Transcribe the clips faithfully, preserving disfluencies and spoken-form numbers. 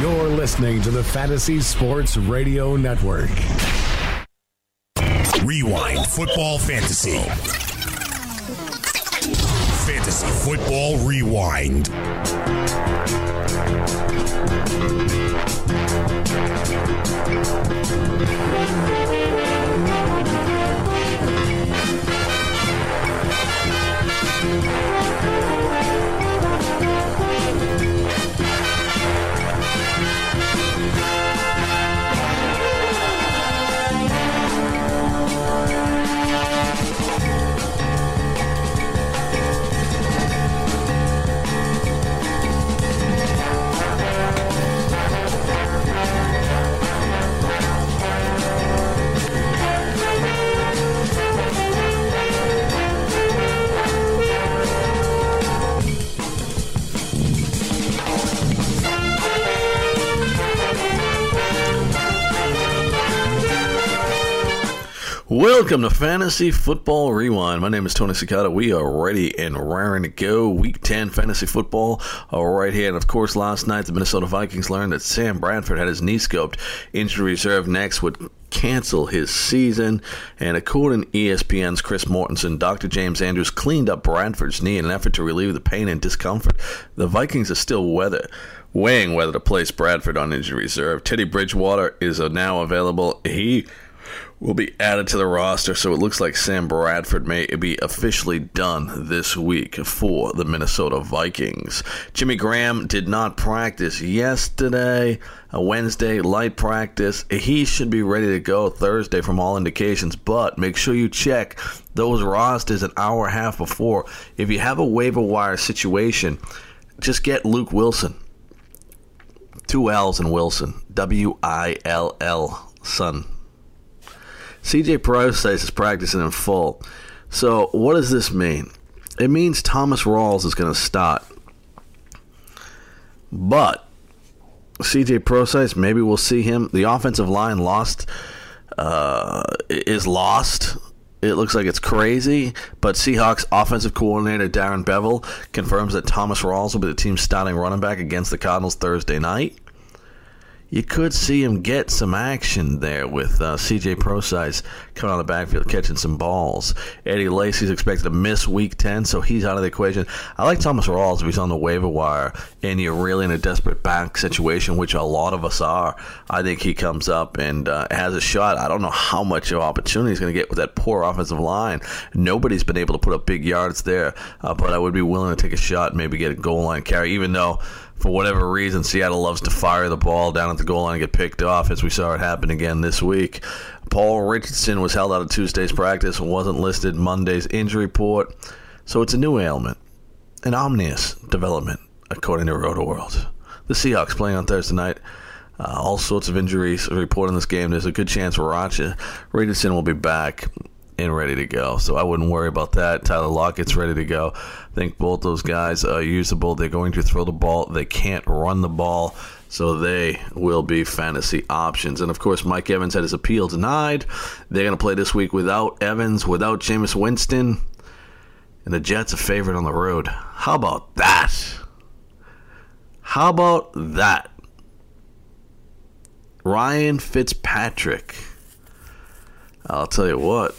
You're listening to the Fantasy Sports Radio Network. Rewind Football Fantasy. Fantasy Football Rewind. Welcome to Fantasy Football Rewind. My name is Tony Cicada. We are ready and raring to go. Week ten Fantasy Football right here. And, of course, last night the Minnesota Vikings learned that Sam Bradford had his knee scoped. Injury reserve next would cancel his season. And according to E S P N's Chris Mortensen, Doctor James Andrews cleaned up Bradford's knee in an effort to relieve the pain and discomfort. The Vikings are still weather. weighing whether to place Bradford on injury reserve. Teddy Bridgewater is now available. He... will be added to the roster, so it looks like Sam Bradford may be officially done this week for the Minnesota Vikings. Jimmy Graham did not practice yesterday, a Wednesday light practice. He should be ready to go Thursday from all indications, but make sure you check those rosters an hour and a half before. If you have a waiver wire situation, just get Luke Wilson. Two L's in Wilson. W I L L, son. C J. Procise is practicing in full. So what does this mean? It means Thomas Rawls is going to start. But C J. Procise, maybe we'll see him. The offensive line lost uh, is lost. It looks like it's crazy. But Seahawks offensive coordinator Darren Bevel confirms that Thomas Rawls will be the team's starting running back against the Cardinals Thursday night. You could see him get some action there with uh, C J. Procise coming out of the backfield, catching some balls. Eddie Lacy's expected to miss Week ten, so he's out of the equation. I like Thomas Rawls if he's on the waiver wire and you're really in a desperate back situation, which a lot of us are. I think he comes up and uh, has a shot. I don't know how much of opportunity he's going to get with that poor offensive line. Nobody's been able to put up big yards there, uh, but I would be willing to take a shot and maybe get a goal line carry, even though, for whatever reason, Seattle loves to fire the ball down at the goal line and get picked off, as we saw it happen again this week. Paul Richardson was held out of Tuesday's practice and wasn't listed Monday's injury report. So it's a new ailment, an ominous development, according to RotoWorld. The Seahawks playing on Thursday night. Uh, all sorts of injuries reported in this game. There's a good chance Racha Richardson will be back and ready to go. So I wouldn't worry about that. Tyler Lockett's ready to go. I think both those guys are usable. They're going to throw the ball. They can't run the ball. So they will be fantasy options. And, of course, Mike Evans had his appeal denied. They're going to play this week without Evans, without Jameis Winston. And the Jets are favorite on the road. How about that? How about that? Ryan Fitzpatrick. I'll tell you what.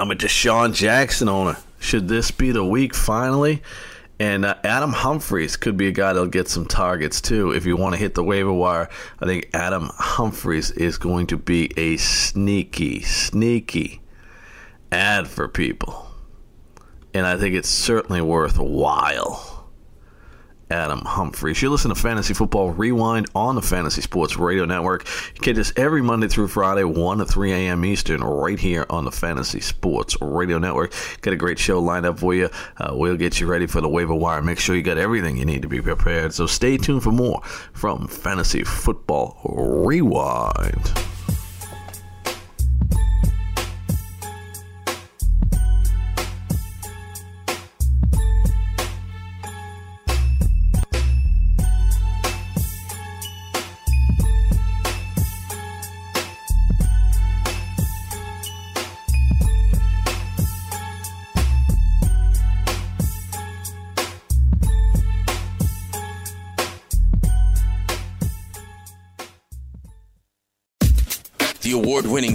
I'm a Deshaun Jackson owner. Should this be the week finally? And uh, Adam Humphries could be a guy that'll get some targets too. If you want to hit the waiver wire, I think Adam Humphries is going to be a sneaky, sneaky ad for people. And I think it's certainly worthwhile. Adam Humphries. You listen to Fantasy Football Rewind on the Fantasy Sports Radio Network. You catch us every Monday through Friday, one to three a.m. Eastern, right here on the Fantasy Sports Radio Network. Got a great show lined up for you. Uh, we'll get you ready for the waiver wire. Make sure you got everything you need to be prepared. So stay tuned for more from Fantasy Football Rewind. The award-winning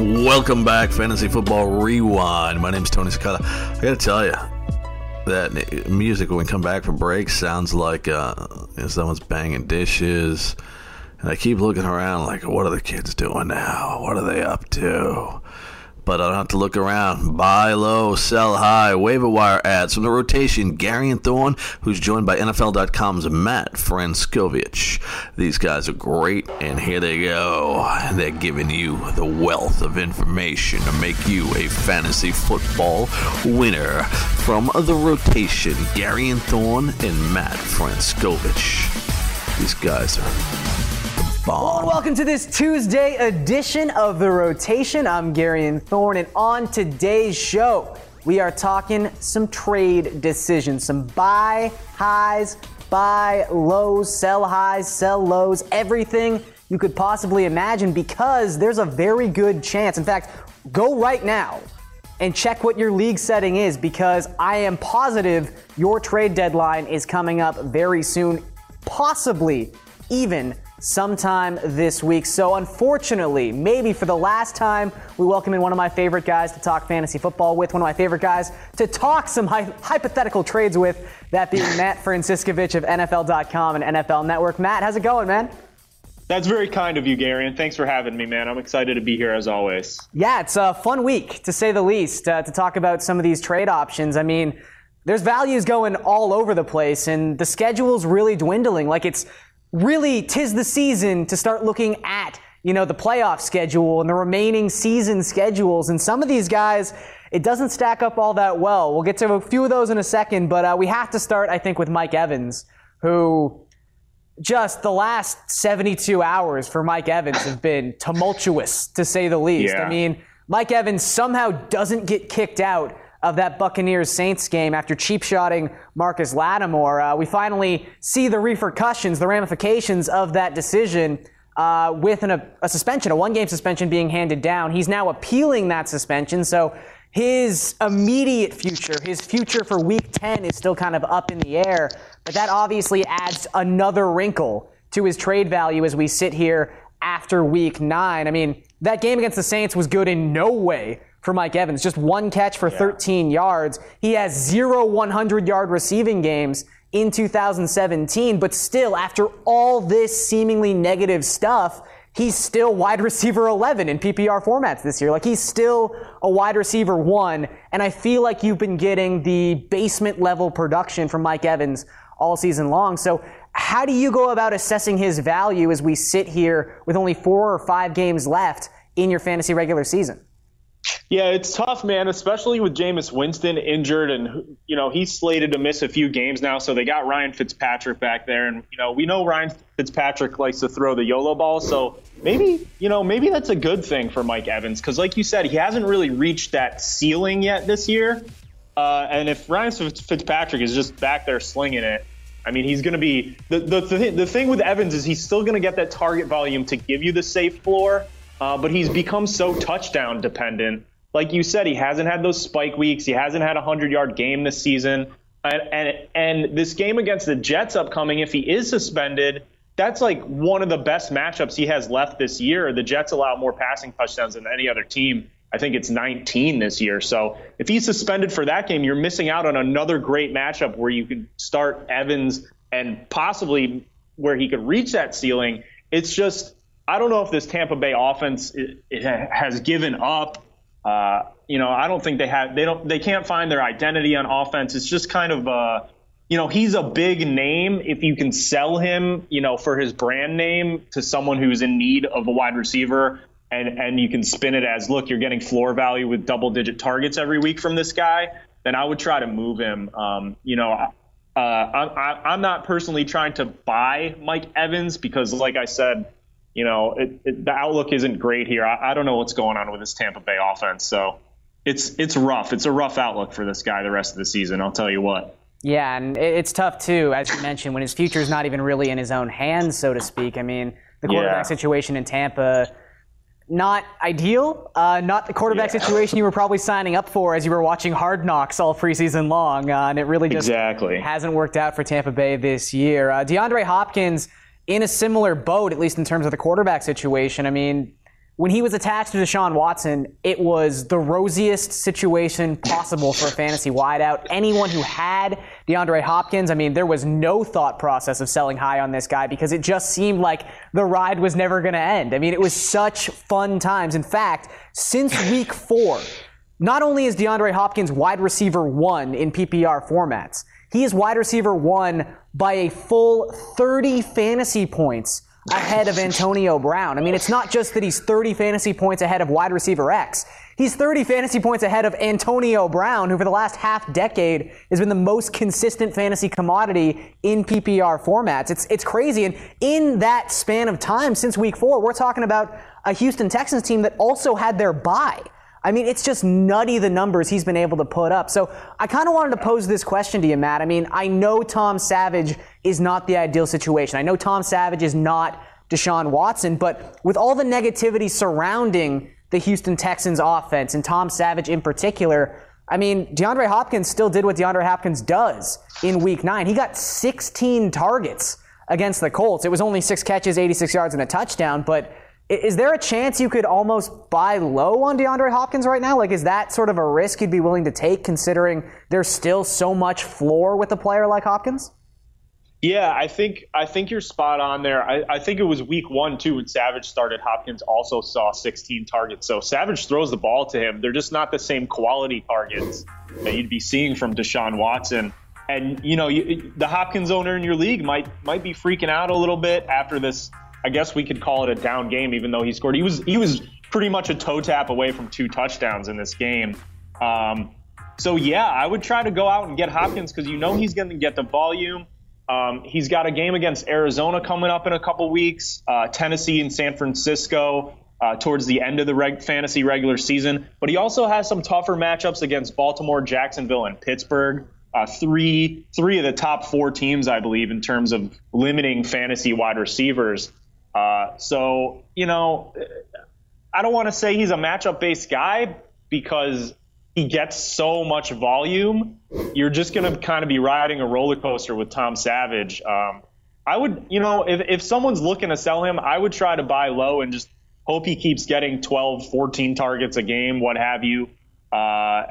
Welcome back, Fantasy Football Rewind. My name is Tony Cicada. I got to tell you, that music when we come back from break sounds like uh, you know, someone's banging dishes. And I keep looking around like, what are the kids doing now? What are they up to? But I don't have to look around. Buy low, sell high, waiver wire ads. From the rotation, Gary and Thorne, who's joined by N F L dot com's Matt Franciscovich. These guys are great, and here they go. They're giving you the wealth of information to make you a fantasy football winner. From the rotation, Gary and Thorne and Matt Franciscovich. These guys are... Hello and welcome to this Tuesday edition of The Rotation. I'm Gary and Thorne, and on today's show, we are talking some trade decisions, some buy highs, buy lows, sell highs, sell lows, everything you could possibly imagine, because there's a very good chance. In fact, go right now and check what your league setting is, because I am positive your trade deadline is coming up very soon, possibly even sometime this week. So unfortunately, maybe for the last time, we welcome in one of my favorite guys to talk fantasy football with, one of my favorite guys to talk some hy- hypothetical trades with, that being Matt Franciscovich of N F L dot com and N F L Network. Matt, how's it going, man? That's very kind of you, Gary, and thanks for having me, man. I'm excited to be here as always. Yeah, it's a fun week, to say the least, uh, to talk about some of these trade options. I mean, there's values going all over the place, and the schedule's really dwindling. Like, it's really, tis the season to start looking at, you know, the playoff schedule and the remaining season schedules. And some of these guys, it doesn't stack up all that well. We'll get to a few of those in a second, but uh, we have to start, I think, with Mike Evans, who just the last seventy-two hours for Mike Evans have been tumultuous, to say the least. Yeah. I mean, Mike Evans somehow doesn't get kicked out of that Buccaneers-Saints game after cheap-shotting Marcus Lattimore. Uh, we finally see the repercussions, the ramifications of that decision uh, with an, a, a suspension, a one-game suspension being handed down. He's now appealing that suspension, so his immediate future, his future for Week ten is still kind of up in the air, but that obviously adds another wrinkle to his trade value as we sit here after Week nine. I mean, that game against the Saints was good in no way for Mike Evans. Just one catch for yeah. thirteen yards. He has zero one hundred-yard receiving games in two thousand seventeen, but still, after all this seemingly negative stuff, he's still wide receiver eleven in P P R formats this year. Like, he's still a wide receiver one, and I feel like you've been getting the basement-level production from Mike Evans all season long. So how do you go about assessing his value as we sit here with only four or five games left in your fantasy regular season? Yeah, it's tough, man, especially with Jameis Winston injured, and, you know, he's slated to miss a few games now. So they got Ryan Fitzpatrick back there, and, you know, we know Ryan Fitzpatrick likes to throw the YOLO ball. So maybe, you know, maybe that's a good thing for Mike Evans, because like you said, he hasn't really reached that ceiling yet this year. Uh, and if Ryan Fitzpatrick is just back there slinging it, I mean, he's going to be the, the, the, th- the thing with Evans is he's still going to get that target volume to give you the safe floor. Uh, but he's become so touchdown dependent. Like you said, he hasn't had those spike weeks. He hasn't had a one hundred-yard game this season. And, and and this game against the Jets upcoming, if he is suspended, that's like one of the best matchups he has left this year. The Jets allow more passing touchdowns than any other team. I think it's nineteen this year. So if he's suspended for that game, you're missing out on another great matchup where you can start Evans and possibly where he could reach that ceiling. It's just, I don't know if this Tampa Bay offense it, it has given up. Uh, you know, I don't think they have, they don't, they can't find their identity on offense. It's just kind of, uh, you know, he's a big name. If you can sell him, you know, for his brand name to someone who's in need of a wide receiver, and, and you can spin it as, look, you're getting floor value with double digit targets every week from this guy, then I would try to move him. Um, you know, I, Uh, I, I'm not personally trying to buy Mike Evans because, like I said, you know, it, it, the outlook isn't great here. I, I don't know what's going on with this Tampa Bay offense. So it's it's rough. It's a rough outlook for this guy the rest of the season, I'll tell you what. Yeah, and it's tough, too, as you mentioned, when his future is not even really in his own hands, so to speak. I mean, the quarterback yeah. situation in Tampa, not ideal, uh, not the quarterback yeah. situation you were probably signing up for as you were watching Hard Knocks all preseason long, uh, and it really just exactly. hasn't worked out for Tampa Bay this year. Uh, DeAndre Hopkins in a similar boat, at least in terms of the quarterback situation. I mean, when he was attached to Deshaun Watson, it was the rosiest situation possible for a fantasy wideout. Anyone who had DeAndre Hopkins, I mean, there was no thought process of selling high on this guy because it just seemed like the ride was never going to end. I mean, it was such fun times. In fact, since week four, not only is DeAndre Hopkins wide receiver one in P P R formats, he is wide receiver one by a full thirty fantasy points ahead of Antonio Brown. I mean, it's not just that he's thirty fantasy points ahead of wide receiver X. He's thirty fantasy points ahead of Antonio Brown, who for the last half decade has been the most consistent fantasy commodity in P P R formats. It's it's crazy. And in that span of time since week four, we're talking about a Houston Texans team that also had their bye. I mean, it's just nutty the numbers he's been able to put up. So I kind of wanted to pose this question to you, Matt. I mean, I know Tom Savage is not the ideal situation. I know Tom Savage is not Deshaun Watson, but with all the negativity surrounding the Houston Texans offense and Tom Savage in particular, I mean, DeAndre Hopkins still did what DeAndre Hopkins does in week nine. He got sixteen targets against the Colts. It was only six catches, eighty-six yards, and a touchdown, but is there a chance you could almost buy low on DeAndre Hopkins right now? Like, is that sort of a risk you'd be willing to take considering there's still so much floor with a player like Hopkins? Yeah, I think I think you're spot on there. I, I think it was week one, too, when Savage started. Hopkins also saw sixteen targets. So Savage throws the ball to him. They're just not the same quality targets that you'd be seeing from Deshaun Watson. And, you know, you, the Hopkins owner in your league might might be freaking out a little bit after this. I guess we could call it a down game, even though he scored. He was he was pretty much a toe tap away from two touchdowns in this game. Um, so, yeah, I would try to go out and get Hopkins because you know he's going to get the volume. Um, he's got a game against Arizona coming up in a couple weeks, uh, Tennessee and San Francisco uh, towards the end of the reg- fantasy regular season. But he also has some tougher matchups against Baltimore, Jacksonville, and Pittsburgh. Uh, three, three of the top four teams, I believe, in terms of limiting fantasy wide receivers. Uh, so, you know, I don't want to say he's a matchup-based guy because he gets so much volume. You're just going to kind of be riding a roller coaster with Tom Savage. Um, I would, you know, if, if someone's looking to sell him, I would try to buy low and just hope he keeps getting twelve, fourteen targets a game, what have you, uh,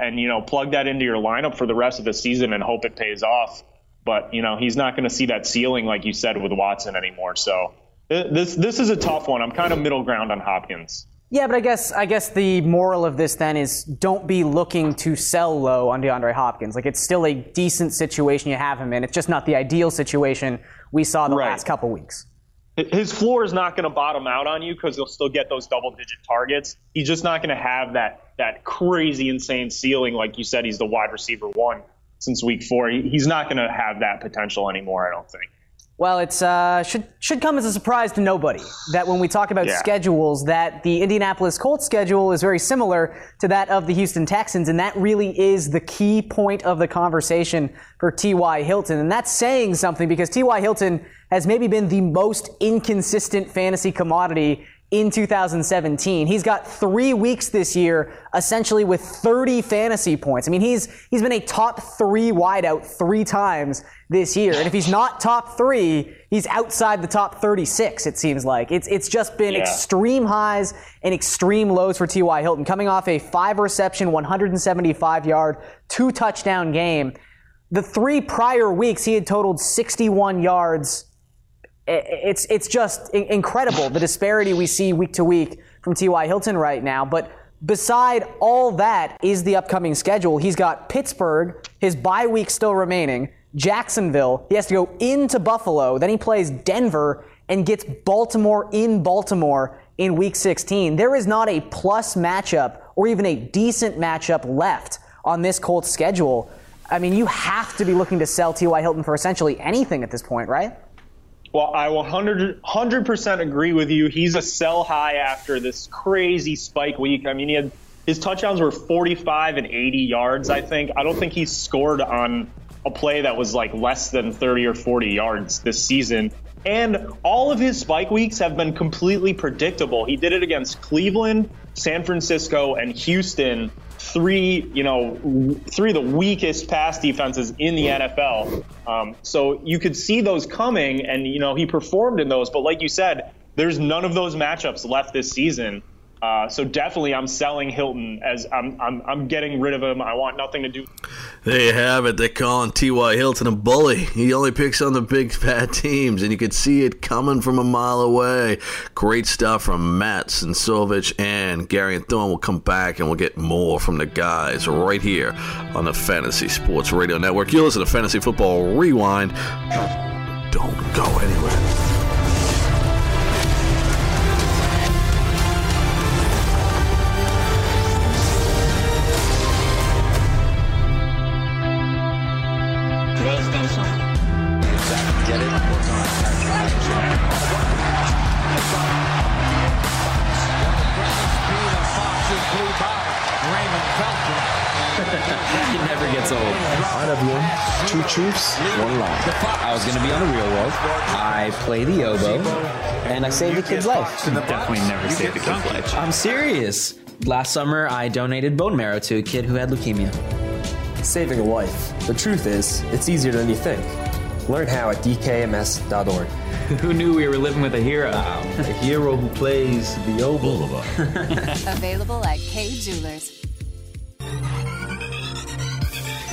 and, you know, plug that into your lineup for the rest of the season and hope it pays off. But, you know, he's not going to see that ceiling, like you said, with Watson anymore, so... This this is a tough one. I'm kind of middle ground on Hopkins. Yeah, but I guess I guess the moral of this then is don't be looking to sell low on DeAndre Hopkins. Like, it's still a decent situation you have him in. It's just not the ideal situation we saw the right. last couple weeks. His floor is not going to bottom out on you because he'll still get those double-digit targets. He's just not going to have that that crazy, insane ceiling. Like you said, he's the wide receiver one since week four. He's not going to have that potential anymore, I don't think. Well, it's uh, should should come as a surprise to nobody that when we talk about yeah. schedules, that the Indianapolis Colts schedule is very similar to that of the Houston Texans, and that really is the key point of the conversation for T Y. Hilton. And that's saying something because T Y. Hilton has maybe been the most inconsistent fantasy commodity in two thousand seventeen. He's got three weeks this year, essentially with thirty fantasy points. I mean, he's he's been a top three wideout three times this year. And if he's not top three, he's outside the top thirty-six, it seems like. It's it's just been yeah. extreme highs and extreme lows for T Y. Hilton, coming off a five-reception, one hundred seventy-five-yard, two-touchdown game. The three prior weeks, he had totaled sixty-one yards. It's it's just incredible, the disparity we see week to week from T Y. Hilton right now. But beside all that is the upcoming schedule. He's got Pittsburgh, his bye week still remaining, Jacksonville. He has to go into Buffalo. Then he plays Denver and gets Baltimore in Baltimore in Week sixteen. There is not a plus matchup or even a decent matchup left on this Colts schedule. I mean, you have to be looking to sell T Y. Hilton for essentially anything at this point, right? Well, I will one hundred percent agree with you. He's a sell high after this crazy spike week. I mean, he had, his touchdowns were forty-five and eighty yards, I think. I don't think he's scored on a play that was like less than thirty or forty yards this season. And all of his spike weeks have been completely predictable. He did it against Cleveland, San Francisco, and Houston, three, you know, three of the weakest pass defenses in the N F L. Um, so you could see those coming, and, you know, he performed in those. But like you said, there's none of those matchups left this season. Uh, so definitely I'm selling Hilton as I'm, I'm I'm getting rid of him. I want nothing to do. There you have it. They're calling T Y. Hilton a bully. He only picks on the big fat teams, and you could see it coming from a mile away. Great stuff from Matt Franciscovich and Gary and Thorne. Will come back, and we'll get more from the guys right here on the Fantasy Sports Radio Network. You listen to Fantasy Football Rewind. Don't go anywhere. Two truths, one lie. I was going to be on the Real World. I play the oboe, and I saved a kid's life. You definitely never saved a kid's life. I'm serious. Last summer, I donated bone marrow to a kid who had leukemia. Saving a life. The truth is, it's easier than you think. Learn how at d k m s dot org. Who knew we were living with a hero? Wow. A hero who plays the oboe. Available at K Jewelers.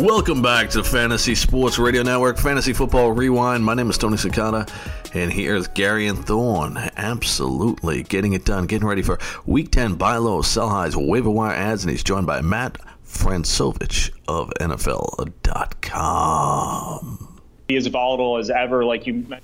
Welcome back to Fantasy Sports Radio Network, Fantasy Football Rewind. My name is Tony Cicada, and here's Gary and Thorne. Absolutely getting it done, getting ready for Week ten buy low, sell highs, waiver wire ads, and he's joined by Matt Franciscovich of N F L dot com. He is volatile as ever, like you mentioned.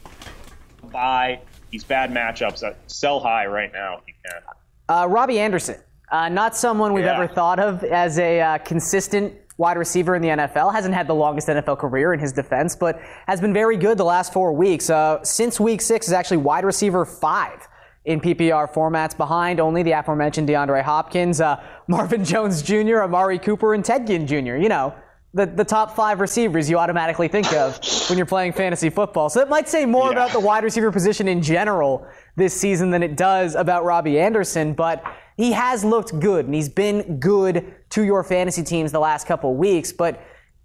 Buy these bad matchups, sell high right now if you can. Uh, Robbie Anderson, uh, not someone we've yeah. ever thought of as a uh, consistent wide receiver in the N F L, hasn't had the longest N F L career in his defense, but has been very good the last four weeks. Uh, since week six is actually wide receiver five in P P R formats, behind only the aforementioned DeAndre Hopkins, uh, Marvin Jones Junior, Amari Cooper, and Ted Ginn Junior You know, the, the top five receivers you automatically think of when you're playing fantasy football. So that might say more yeah. about the wide receiver position in general this season than it does about Robbie Anderson, but he has looked good, and he's been good to your fantasy teams the last couple of weeks. But,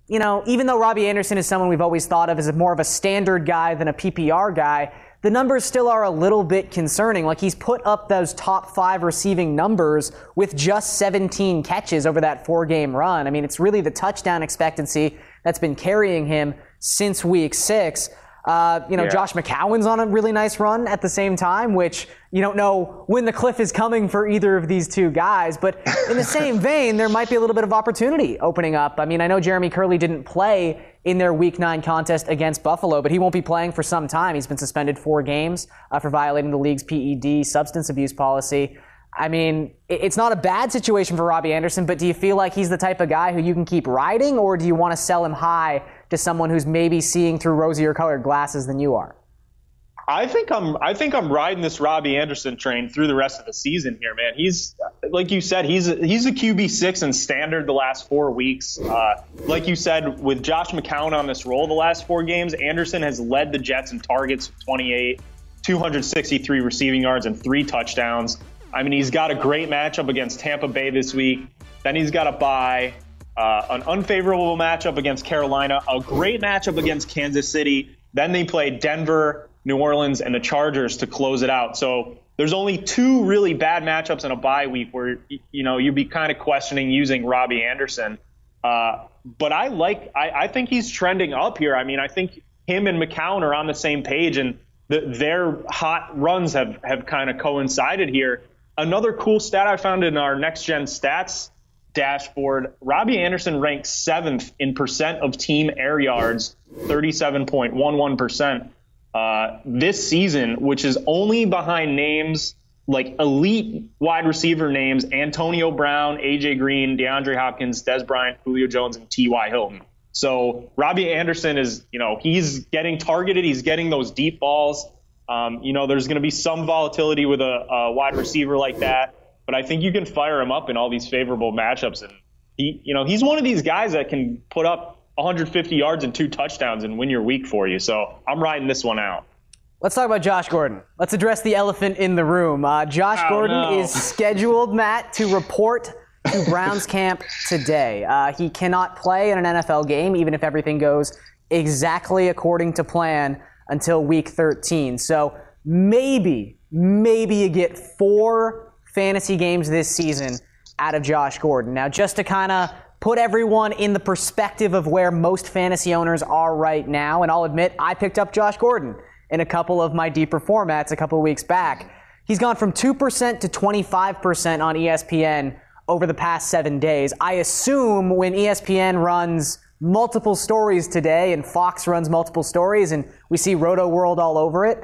you know, even though Robbie Anderson is someone we've always thought of as more of a standard guy than a P P R guy, the numbers still are a little bit concerning. Like, he's put up those top five receiving numbers with just seventeen catches over that four-game run. I mean, it's really the touchdown expectancy that's been carrying him since week six. Uh, you know, yeah. Josh McCown's on a really nice run at the same time, which you don't know when the cliff is coming for either of these two guys. But in the same vein, there might be a little bit of opportunity opening up. I mean, I know Jeremy Curley didn't play in their Week nine contest against Buffalo, but he won't be playing for some time. He's been suspended four games uh, for violating the league's P E D substance abuse policy. I mean, it's not a bad situation for Robbie Anderson, but do you feel like he's the type of guy who you can keep riding, or do you want to sell him high to someone who's maybe seeing through rosier-colored glasses than you are? I think I'm. I think I'm riding this Robbie Anderson train through the rest of the season here, man. He's, like you said, he's a, he's a Q B six in standard the last four weeks. Uh, like you said, with Josh McCown on this roll the last four games, Anderson has led the Jets in targets with twenty-eight, two hundred sixty-three receiving yards, and three touchdowns. I mean, he's got a great matchup against Tampa Bay this week. Then he's got a bye, uh, an unfavorable matchup against Carolina, a great matchup against Kansas City. Then they play Denver, New Orleans, and the Chargers to close it out. So there's only two really bad matchups in a bye week where, you know, you'd be kind of questioning using Robbie Anderson. Uh, but I like, I, I think he's trending up here. I mean, I think him and McCown are on the same page, and the, their hot runs have, have kind of coincided here. Another cool stat I found in our Next Gen Stats dashboard, Robbie Anderson ranks seventh in percent of team air yards, thirty-seven point one one percent uh, this season, which is only behind names like elite wide receiver names, Antonio Brown, A J Green, DeAndre Hopkins, Dez Bryant, Julio Jones, and T Y. Hilton. So Robbie Anderson is, you know, he's getting targeted. He's getting those deep balls. Um, you know, there's going to be some volatility with a, a wide receiver like that, but I think you can fire him up in all these favorable matchups. And he, you know, he's one of these guys that can put up one hundred fifty yards and two touchdowns and win your week for you. So I'm riding this one out. Let's talk about Josh Gordon. Let's address the elephant in the room. Uh, Josh oh, Gordon no. is scheduled, Matt, to report to Browns camp today. Uh, he cannot play in an N F L game, even if everything goes exactly according to plan, until week thirteen. So maybe, maybe you get four fantasy games this season out of Josh Gordon. Now, just to kind of put everyone in the perspective of where most fantasy owners are right now, and I'll admit I picked up Josh Gordon in a couple of my deeper formats a couple of weeks back. He's gone from two percent to twenty-five percent on E S P N over the past seven days. I assume when E S P N runs multiple stories today and Fox runs multiple stories and we see Roto World all over it,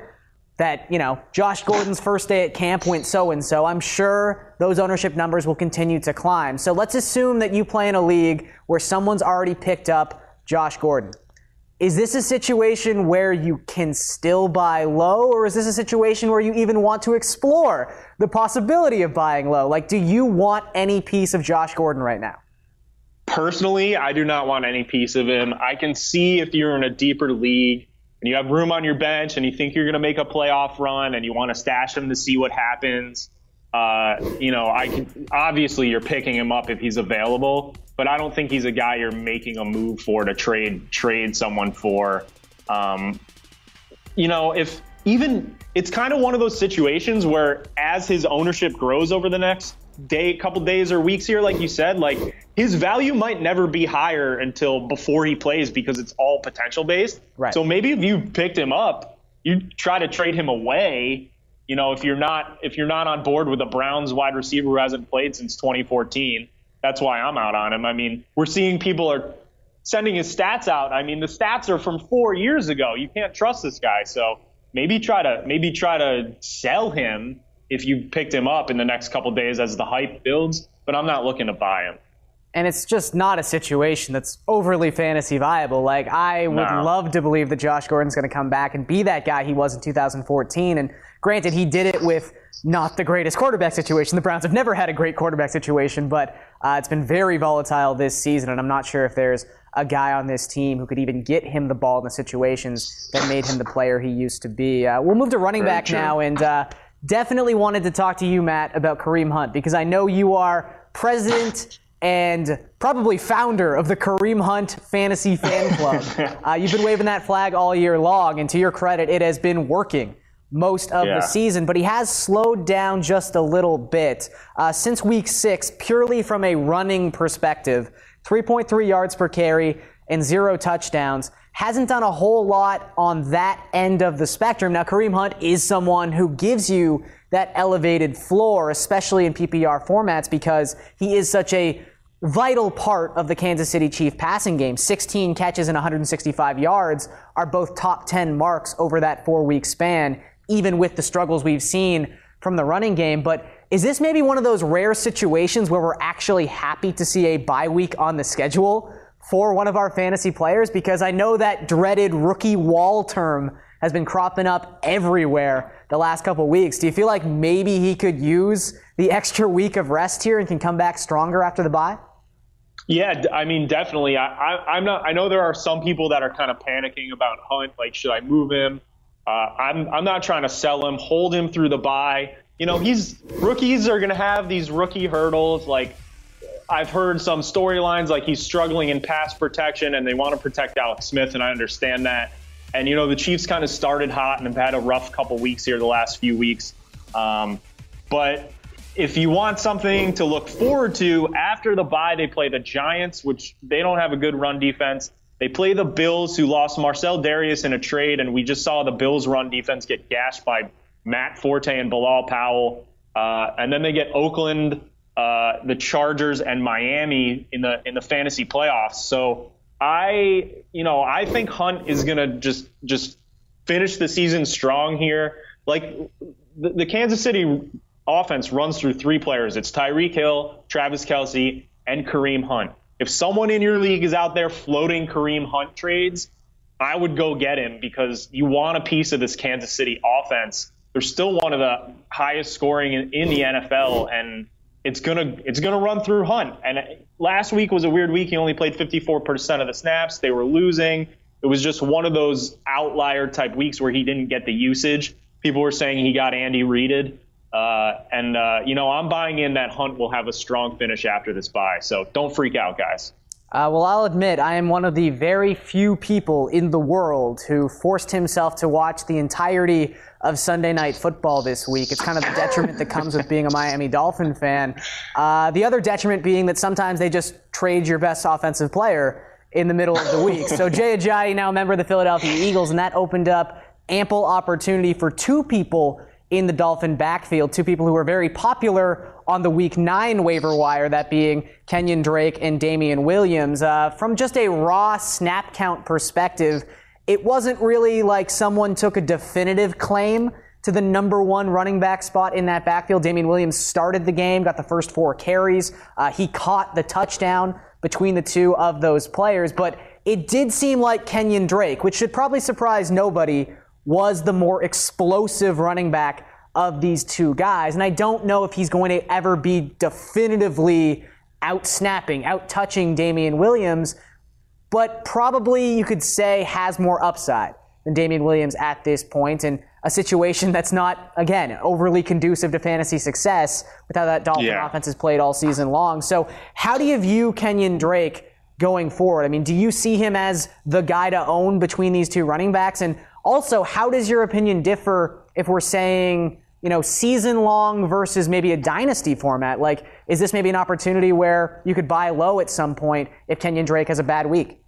that, you know, Josh Gordon's first day at camp went so-and-so. I'm sure those ownership numbers will continue to climb. So let's assume that you play in a league where someone's already picked up Josh Gordon. Is this a situation where you can still buy low, or is this a situation where you even want to explore the possibility of buying low? Like, do you want any piece of Josh Gordon right now? Personally, I do not want any piece of him. I can see if you're in a deeper league and you have room on your bench and you think you're going to make a playoff run and you want to stash him to see what happens. Uh, you know, I can, obviously you're picking him up if he's available, but I don't think he's a guy you're making a move for to trade trade someone for. Um, you know, if even it's kind of one of those situations where as his ownership grows over the next day, couple days or weeks here, like you said, like his value might never be higher until before he plays because it's all potential based. Right. So maybe if you picked him up, you try to trade him away. You know, if you're not if you're not on board with a Browns wide receiver who hasn't played since twenty fourteen, that's why I'm out on him. I mean, we're seeing people are sending his stats out. I mean, the stats are from four years ago. You can't trust this guy. So maybe try to maybe try to sell him if you picked him up in the next couple days as the hype builds, but I'm not looking to buy him. And it's just not a situation that's overly fantasy viable. Like, I would no. love to believe that Josh Gordon's going to come back and be that guy he was in two thousand fourteen. And granted, he did it with not the greatest quarterback situation. The Browns have never had a great quarterback situation, but uh, it's been very volatile this season, and I'm not sure if there's a guy on this team who could even get him the ball in the situations that made him the player he used to be. Uh, we'll move to running very back true. now, and uh, definitely wanted to talk to you, Matt, about Kareem Hunt, because I know you are president and probably founder of the Kareem Hunt Fantasy Fan Club. Uh, you've been waving that flag all year long, and to your credit, it has been working most of yeah. the season, but he has slowed down just a little bit. Uh, since week six, purely from a running perspective, three point three yards per carry and zero touchdowns. hasn't done a whole lot on that end of the spectrum. Now, Kareem Hunt is someone who gives you that elevated floor, especially in P P R formats, because he is such a vital part of the Kansas City Chiefs passing game. sixteen catches and one hundred sixty-five yards are both top ten marks over that four-week span, even with the struggles we've seen from the running game. But is this maybe one of those rare situations where we're actually happy to see a bye week on the schedule for one of our fantasy players? Because I know that dreaded rookie wall term has been cropping up everywhere the last couple weeks. Do you feel like maybe he could use the extra week of rest here and can come back stronger after the bye? Yeah, I mean, definitely. I, I, I'm not. I know there are some people that are kind of panicking about Hunt. Like, should I move him? Uh, I'm. I'm not trying to sell him. Hold him through the bye. You know, he's rookies are going to have these rookie hurdles. Like, I've heard some storylines like he's struggling in pass protection, and they want to protect Alex Smith, and I understand that. And you know, the Chiefs kind of started hot and have had a rough couple weeks here the last few weeks. Um, but if you want something to look forward to, after the bye, they play the Giants, which they don't have a good run defense. They play the Bills, who lost Marcel Darius in a trade, and we just saw the Bills' run defense get gashed by Matt Forte and Bilal Powell. Uh, and then they get Oakland, uh, the Chargers, and Miami in the in the fantasy playoffs. So I, you know, I think Hunt is gonna just just finish the season strong here. Like the, the Kansas City offense runs through three players. It's Tyreek Hill, Travis Kelce, and Kareem Hunt. If someone in your league is out there floating Kareem Hunt trades, I would go get him because you want a piece of this Kansas City offense. They're still one of the highest scoring in, in the N F L, and it's gonna it's gonna run through Hunt. And last week was a weird week. He only played fifty-four percent of the snaps. They were losing. It was just one of those outlier type weeks where he didn't get the usage. People were saying he got Andy Reided. Uh, and, uh, you know, I'm buying in that Hunt will have a strong finish after this bye. So don't freak out, guys. Uh, well, I'll admit I am one of the very few people in the world who forced himself to watch the entirety of Sunday Night Football this week. It's kind of the detriment that comes with being a Miami Dolphin fan. Uh, the other detriment being that sometimes they just trade your best offensive player in the middle of the week. So Jay Ajayi, now a member of the Philadelphia Eagles, and that opened up ample opportunity for two people in the Dolphin backfield, two people who were very popular on the Week nine waiver wire, that being Kenyan Drake and Damien Williams. Uh, from just a raw snap count perspective, it wasn't really like someone took a definitive claim to the number one running back spot in that backfield. Damien Williams started the game, got the first four carries. Uh, he caught the touchdown between the two of those players, but it did seem like Kenyan Drake, which should probably surprise nobody, was the more explosive running back of these two guys. And I don't know if he's going to ever be definitively out-snapping, out-touching Damien Williams, but probably you could say has more upside than Damien Williams at this point, and a situation that's not, again, overly conducive to fantasy success with how that Dolphin yeah. offense has played all season long. So how do you view Kenyan Drake going forward? I mean, do you see him as the guy to own between these two running backs? And also, how does your opinion differ if we're saying, you know, season-long versus maybe a dynasty format? Like, is this maybe an opportunity where you could buy low at some point if Kenyan Drake has a bad week?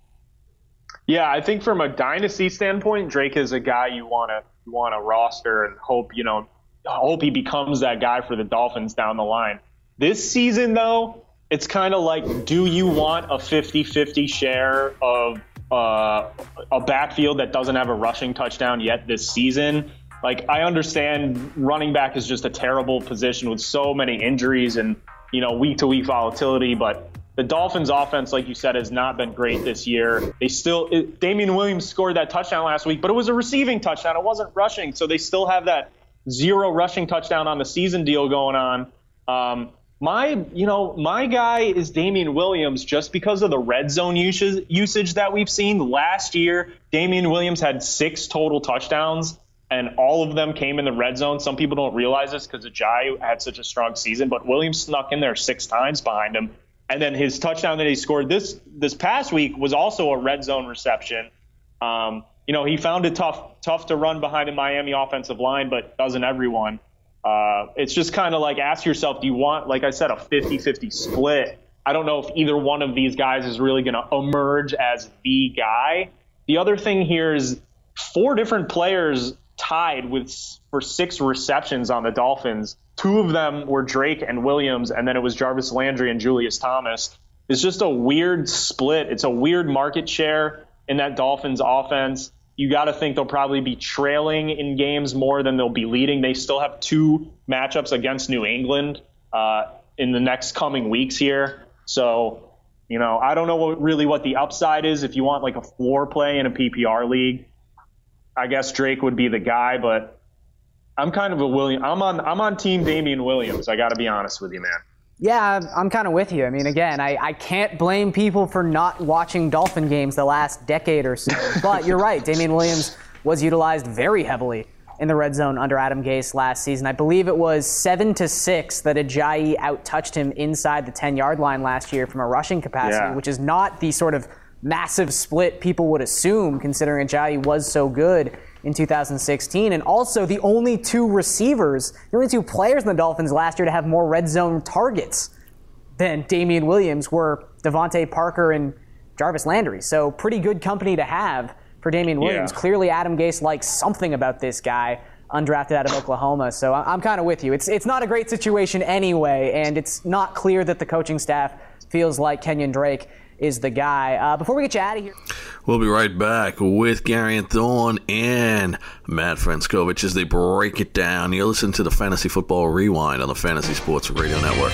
Yeah, I think from a dynasty standpoint, Drake is a guy you want to you want to roster and hope, you know, hope he becomes that guy for the Dolphins down the line. This season, though, it's kind of like, do you want a fifty-fifty share of Uh, a backfield that doesn't have a rushing touchdown yet this season? Like, I understand running back is just a terrible position with so many injuries and, you know, week to week volatility, but the Dolphins offense, like you said, has not been great this year. They still, it, Damien Williams scored that touchdown last week, but it was a receiving touchdown. It wasn't rushing. So they still have that zero rushing touchdown on the season deal going on. Um, My, you know, my guy is Damien Williams just because of the red zone usage, usage that we've seen. Last year, Damien Williams had six total touchdowns, and all of them came in the red zone. Some people don't realize this because Ajayi had such a strong season, but Williams snuck in there six times behind him. And then his touchdown that he scored this this past week was also a red zone reception. Um, you know, he found it tough, tough to run behind a Miami offensive line, but doesn't everyone. Uh, it's just kind of like, ask yourself, do you want, like I said, a fifty-fifty split? I don't know if either one of these guys is really going to emerge as the guy. The other thing here is four different players tied with for six receptions on the Dolphins. Two of them were Drake and Williams, and then it was Jarvis Landry and Julius Thomas. It's just a weird split. It's a weird market share in that Dolphins offense. You got to think they'll probably be trailing in games more than they'll be leading. They still have two matchups against New England uh, in the next coming weeks here. So, you know, I don't know what, really what the upside is. If you want like a floor play in a P P R league, I guess Drake would be the guy, but I'm kind of a William. I'm on, I'm on team Damien Williams. I got to be honest with you, man. Yeah, I'm kind of with you. I mean, again, I, I can't blame people for not watching Dolphin games the last decade or so. But you're right. Damien Williams was utilized very heavily in the red zone under Adam Gase last season. I believe it was seven to six that Ajayi out-touched him inside the ten-yard line last year from a rushing capacity, yeah. which is not the sort of massive split people would assume considering Ajayi was so good in two thousand sixteen. And also the only two receivers, the only two players in the Dolphins last year to have more red zone targets than Damien Williams were Devontae Parker and Jarvis Landry. So pretty good company to have for Damien Williams. Yeah. Clearly Adam Gase likes something about this guy, undrafted out of Oklahoma. So I'm kind of with you. It's, it's not a great situation anyway, and it's not clear that the coaching staff feels like Kenyan Drake is the guy. Uh, before we get you out of here, we'll be right back with Gary and Thorne and Matt Franciscovich as they break it down. You're listening to the Fantasy Football Rewind on the Fantasy Sports Radio Network.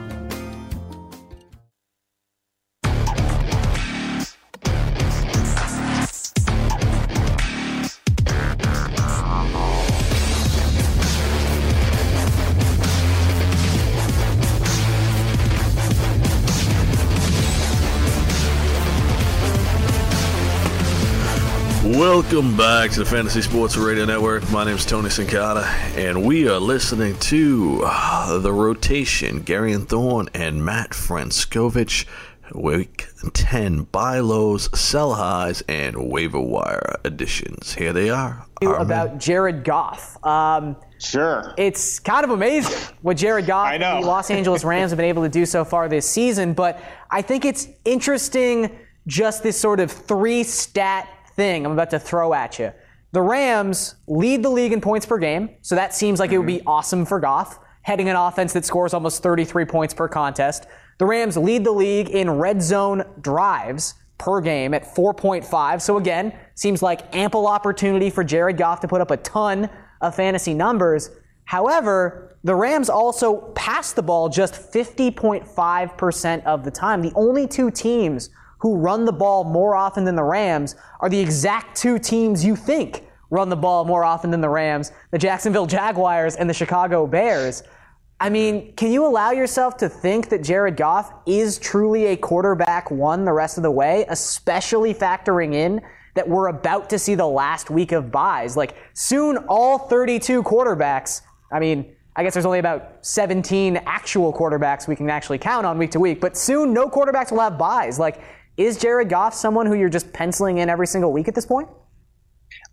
Welcome back to the Fantasy Sports Radio Network. My name is Tony Cicada, and we are listening to uh, The Rotation, Gary and Thorne and Matt Franciscovich, Week ten buy lows, sell highs, and waiver wire additions. Here they are. About Jared Goff. Um, sure. It's kind of amazing what Jared Goff and the Los Angeles Rams have been able to do so far this season, but I think it's interesting just this sort of three-stat thing I'm about to throw at you. The Rams lead the league in points per game, so that seems like it would be awesome for Goff, heading an offense that scores almost thirty-three points per contest. The Rams lead the league in red zone drives per game at four point five, so again, seems like ample opportunity for Jared Goff to put up a ton of fantasy numbers. However, the Rams also pass the ball just fifty point five percent of the time. The only two teams who run the ball more often than the Rams are the exact two teams you think run the ball more often than the Rams, the Jacksonville Jaguars and the Chicago Bears. I mean, can you allow yourself to think that Jared Goff is truly a quarterback one the rest of the way, especially factoring in that we're about to see the last week of buys? Like, soon all thirty-two quarterbacks, I mean, I guess there's only about seventeen actual quarterbacks we can actually count on week to week, but soon no quarterbacks will have buys. Like, is Jared Goff someone who you're just penciling in every single week at this point?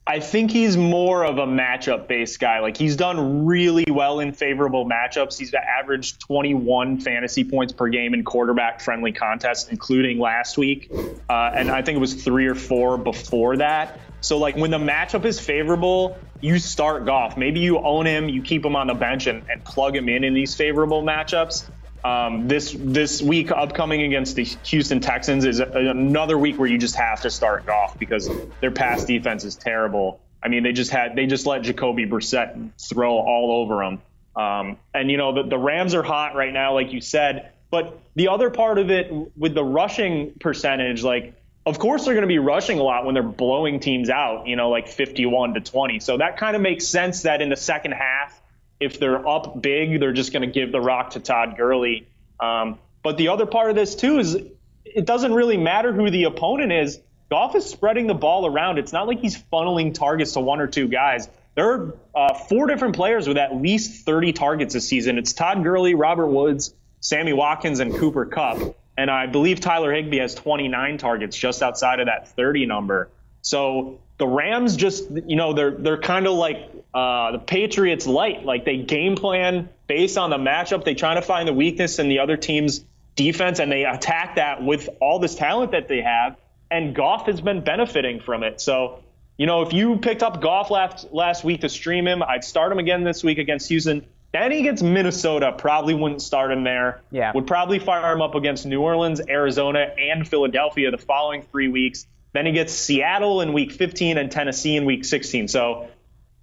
I think he's more of a matchup-based guy. Like, he's done really well in favorable matchups. He's averaged twenty-one fantasy points per game in quarterback-friendly contests, including last week. Uh, and I think it was three or four before that. So, like, when the matchup is favorable, you start Goff. Maybe you own him, you keep him on the bench, and, and plug him in in these favorable matchups. Um, this this week upcoming against the Houston Texans is a, another week where you just have to start Goff because their pass defense is terrible. I mean, they just had they just let Jacoby Brissett throw all over them. Um, and, you know, the, the Rams are hot right now, like you said. But the other part of it with the rushing percentage, like, of course they're going to be rushing a lot when they're blowing teams out, you know, like fifty-one to twenty. So that kind of makes sense that in the second half, if they're up big, they're just going to give the rock to Todd Gurley. Um, but the other part of this, too, is it doesn't really matter who the opponent is. Goff is spreading the ball around. It's not like he's funneling targets to one or two guys. There are uh, four different players with at least thirty targets this season. It's Todd Gurley, Robert Woods, Sammy Watkins, and Cooper Kupp. And I believe Tyler Higbee has twenty-nine targets, just outside of that thirty number. So the Rams just, you know, they're they're kind of like uh, the Patriots light. Like, they game plan based on the matchup. They try to find the weakness in the other team's defense, and they attack that with all this talent that they have. And Goff has been benefiting from it. So, you know, if you picked up Goff last, last week to stream him, I'd start him again this week against Houston. Then he gets Minnesota. Probably wouldn't start him there. Yeah. Would probably fire him up against New Orleans, Arizona, and Philadelphia the following three weeks. Then he gets Seattle in week fifteen and Tennessee in week sixteen. So,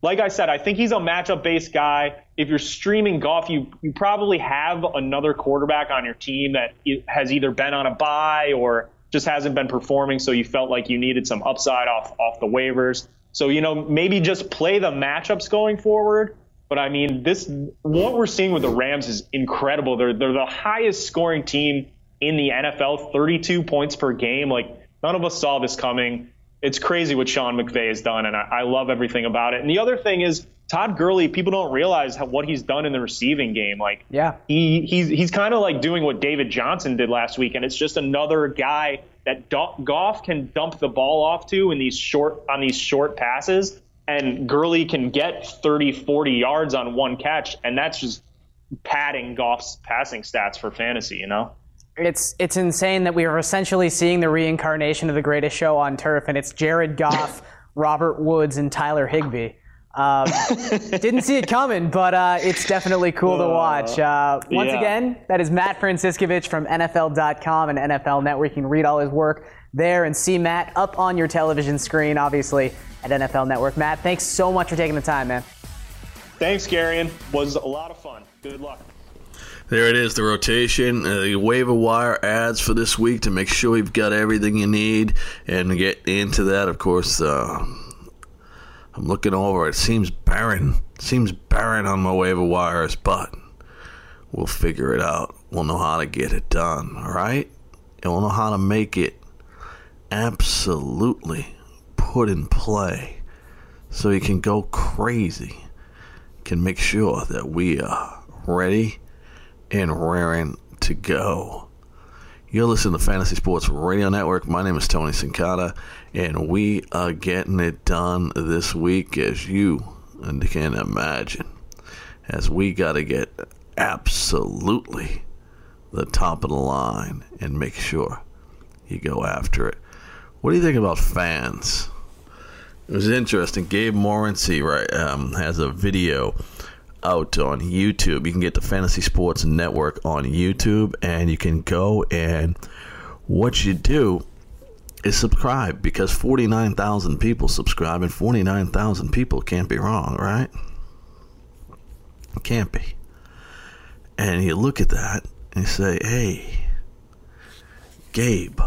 like I said, I think he's a matchup-based guy. If you're streaming Goff, you, you probably have another quarterback on your team that has either been on a bye or just hasn't been performing, so you felt like you needed some upside off off the waivers. So, you know, maybe just play the matchups going forward. But, I mean, this what we're seeing with the Rams is incredible. They're they're the highest scoring team in the N F L, thirty-two points per game. Like, none of us saw this coming. It's crazy what Sean McVay has done, and I, I love everything about it. And the other thing is Todd Gurley, people don't realize how, what he's done in the receiving game. Like, yeah, he he's he's kind of like doing what David Johnson did last week, and it's just another guy that Goff can dump the ball off to in these short on these short passes, and Gurley can get thirty, forty yards on one catch, and that's just padding Goff's passing stats for fantasy, you know? It's it's insane that we are essentially seeing the reincarnation of the greatest show on turf, and it's Jared Goff, Robert Woods, and Tyler Higbee. Um, didn't see it coming, but uh, it's definitely cool to watch. Uh, once yeah. again, that is Matt Franciscovich from N F L dot com and N F L Network. You can read all his work there and see Matt up on your television screen, obviously, at N F L Network. Matt, thanks so much for taking the time, man. Thanks, Gary. Was a lot of fun. Good luck. There it is, the rotation, uh, the waiver wire ads for this week to make sure you've got everything you need. And to get into that, of course, uh, I'm looking over. It seems barren. It seems barren on my waiver wires, but we'll figure it out. We'll know how to get it done, all right? And we'll know how to make it absolutely put in play so you can go crazy, can make sure that we are ready and raring to go. You're listening to Fantasy Sports Radio Network. My name is Tony Cicada, and we are getting it done this week, as you can imagine, as we got to get absolutely the top of the line and make sure you go after it. What do you think about fans? It was interesting. Gabe Morency right, um, has a video out on YouTube. You can get the Fantasy Sports Network on YouTube, and you can go, and what you do is subscribe, because forty-nine thousand people subscribe, and forty-nine thousand people can't be wrong, right? Can't be. And you look at that and you say, hey, Gabe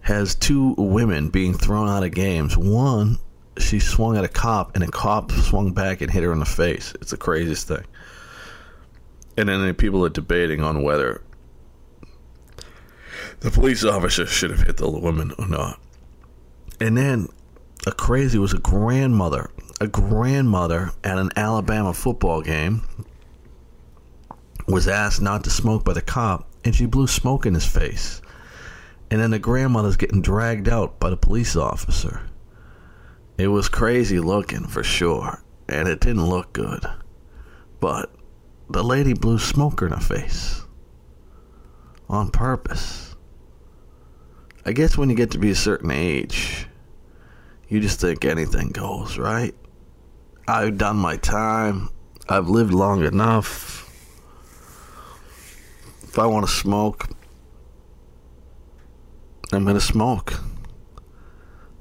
has two women being thrown out of games. One, she swung at a cop, and a cop swung back and hit her in the face. It's the craziest thing. And then the people are debating on whether the police officer should have hit the woman or not. And then a crazy was a grandmother, a grandmother at an Alabama football game was asked not to smoke by the cop, and she blew smoke in his face. And then the grandmother's getting dragged out by the police officer. It was crazy looking for sure, and it didn't look good. But the lady blew smoke in her face on purpose. I guess when you get to be a certain age, you just think anything goes, right? I've done my time. I've lived long enough. If I want to smoke, I'm going to smoke.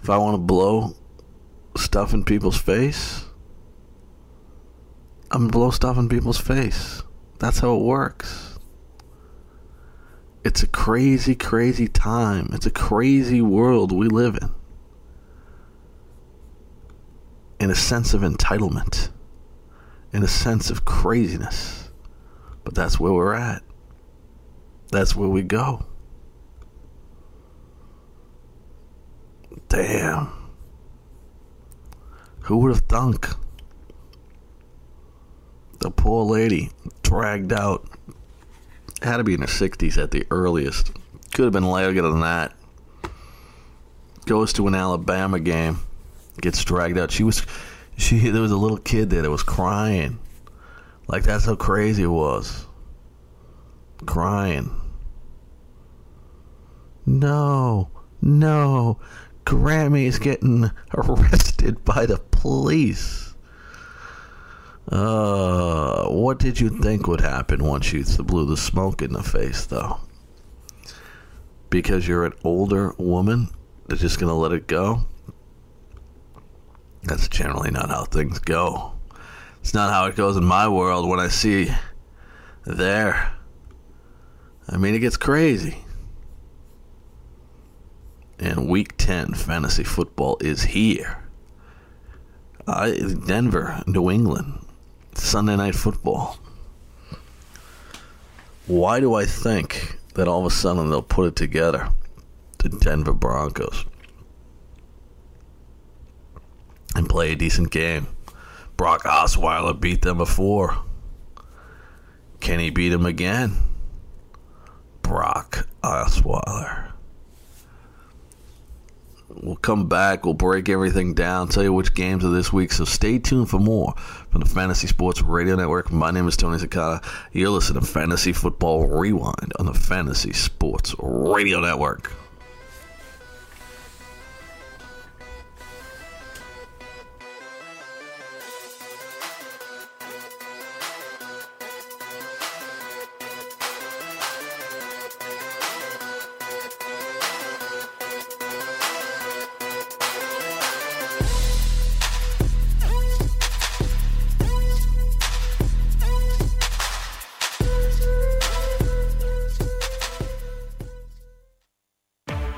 If I want to blow, stuff in people's face, I'm gonna blow stuff in people's face. That's how it works. It's a crazy, crazy time. It's a crazy world we live in. In a sense of entitlement, in a sense of craziness. But that's where we're at. That's where we go. Damn. Who would have thunk? The poor lady, dragged out. Had to be in her sixties at the earliest. Could have been later than that. Goes to an Alabama game. Gets dragged out. She was, she. There was a little kid there that was crying. Like, that's how crazy it was. Crying. No. No. Grammy's getting arrested by the police. Uh, what did you think would happen once you blew the smoke in the face, though? Because you're an older woman that's just going to let it go? That's generally not how things go. It's not how it goes in my world when I see there. I mean, it gets crazy. And week ten fantasy football is here. Uh, Denver, New England, Sunday night football. Why do I think that all of a sudden they'll put it together? The Denver Broncos. And play a decent game. Brock Osweiler beat them before. Can he beat him again? Brock Osweiler. We'll come back. We'll break everything down, tell you which games are this week. So stay tuned for more from the Fantasy Sports Radio Network. My name is Tony Cicada. You're listening to Fantasy Football Rewind on the Fantasy Sports Radio Network.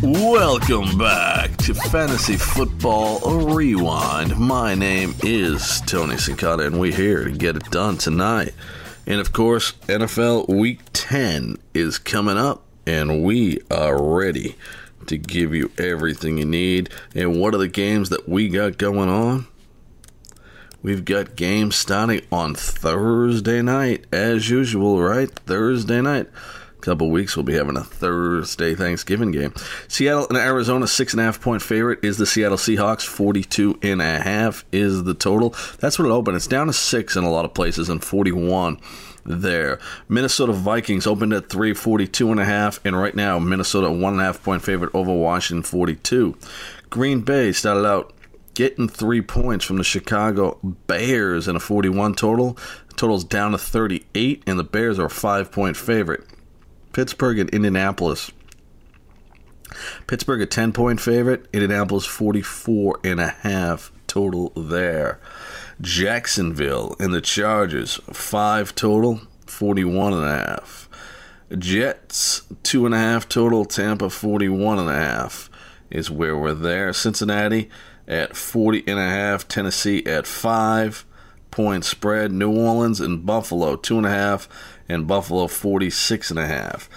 Welcome back to Fantasy Football Rewind. My name is Tony Cicada, and we're here to get it done tonight. And, of course, N F L Week ten is coming up, and we are ready to give you everything you need. And what are the games that we got going on? We've got games starting on Thursday night, as usual, right? Thursday night. Couple weeks we'll be having a Thursday Thanksgiving game. Seattle and Arizona, six and a half point favorite is the Seattle Seahawks. Forty-two and a half is the total. That's what it opened. It's down to six in a lot of places and forty-one there. Minnesota Vikings opened at three, forty-two and a half, and right now Minnesota one and a half point favorite over Washington, forty-two. Green Bay started out getting three points from the Chicago Bears in a forty-one total. The total's down to thirty-eight, and the Bears are a five point favorite. Pittsburgh and Indianapolis. Pittsburgh a ten-point favorite. Indianapolis forty-four and a half total there. Jacksonville and the Chargers, five total, forty-one and a half. Jets, two and a half total. Tampa, forty-one and a half is where we're there. Cincinnati at forty and a half. Tennessee at five-point spread. New Orleans and Buffalo, two and a half. And Buffalo, forty-six and a half.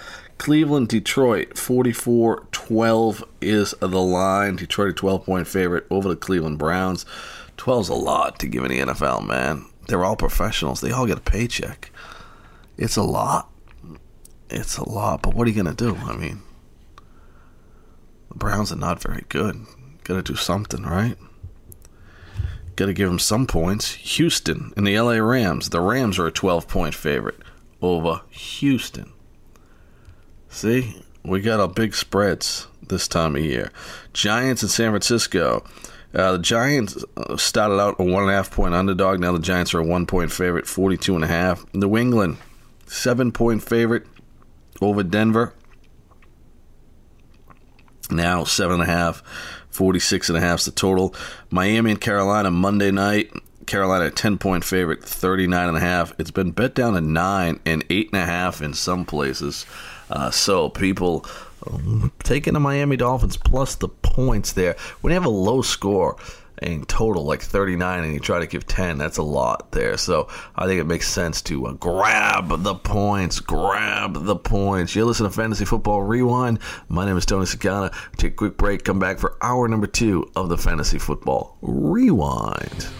Cleveland, Detroit, forty-four twelve is the line. Detroit a twelve-point favorite over the Cleveland Browns. twelve's a lot to give in the N F L, man. They're all professionals. They all get a paycheck. It's a lot. It's a lot, but what are you going to do? I mean, the Browns are not very good. Got to do something, right? Got to give them some points. Houston and the L A Rams. The Rams are a twelve-point favorite over Houston. See, we got our big spreads this time of year. Giants in San Francisco. Uh, the Giants started out a one and a half point underdog. Now the Giants are a one-point favorite, forty-two and a half. New England, seven-point favorite over Denver. Now seven and a half, forty-six and a half is the total. Miami and Carolina, Monday night. Carolina, ten-point favorite, thirty-nine and a half. It's been bet down to nine and eight and a half in some places. Uh, so people um, taking the Miami Dolphins plus the points there. When you have a low score in total, like thirty-nine, and you try to give ten, that's a lot there. So I think it makes sense to uh, grab the points. Grab the points. You're listening to Fantasy Football Rewind. My name is Tony Cicada. Take a quick break. Come back for hour number two of the Fantasy Football Rewind.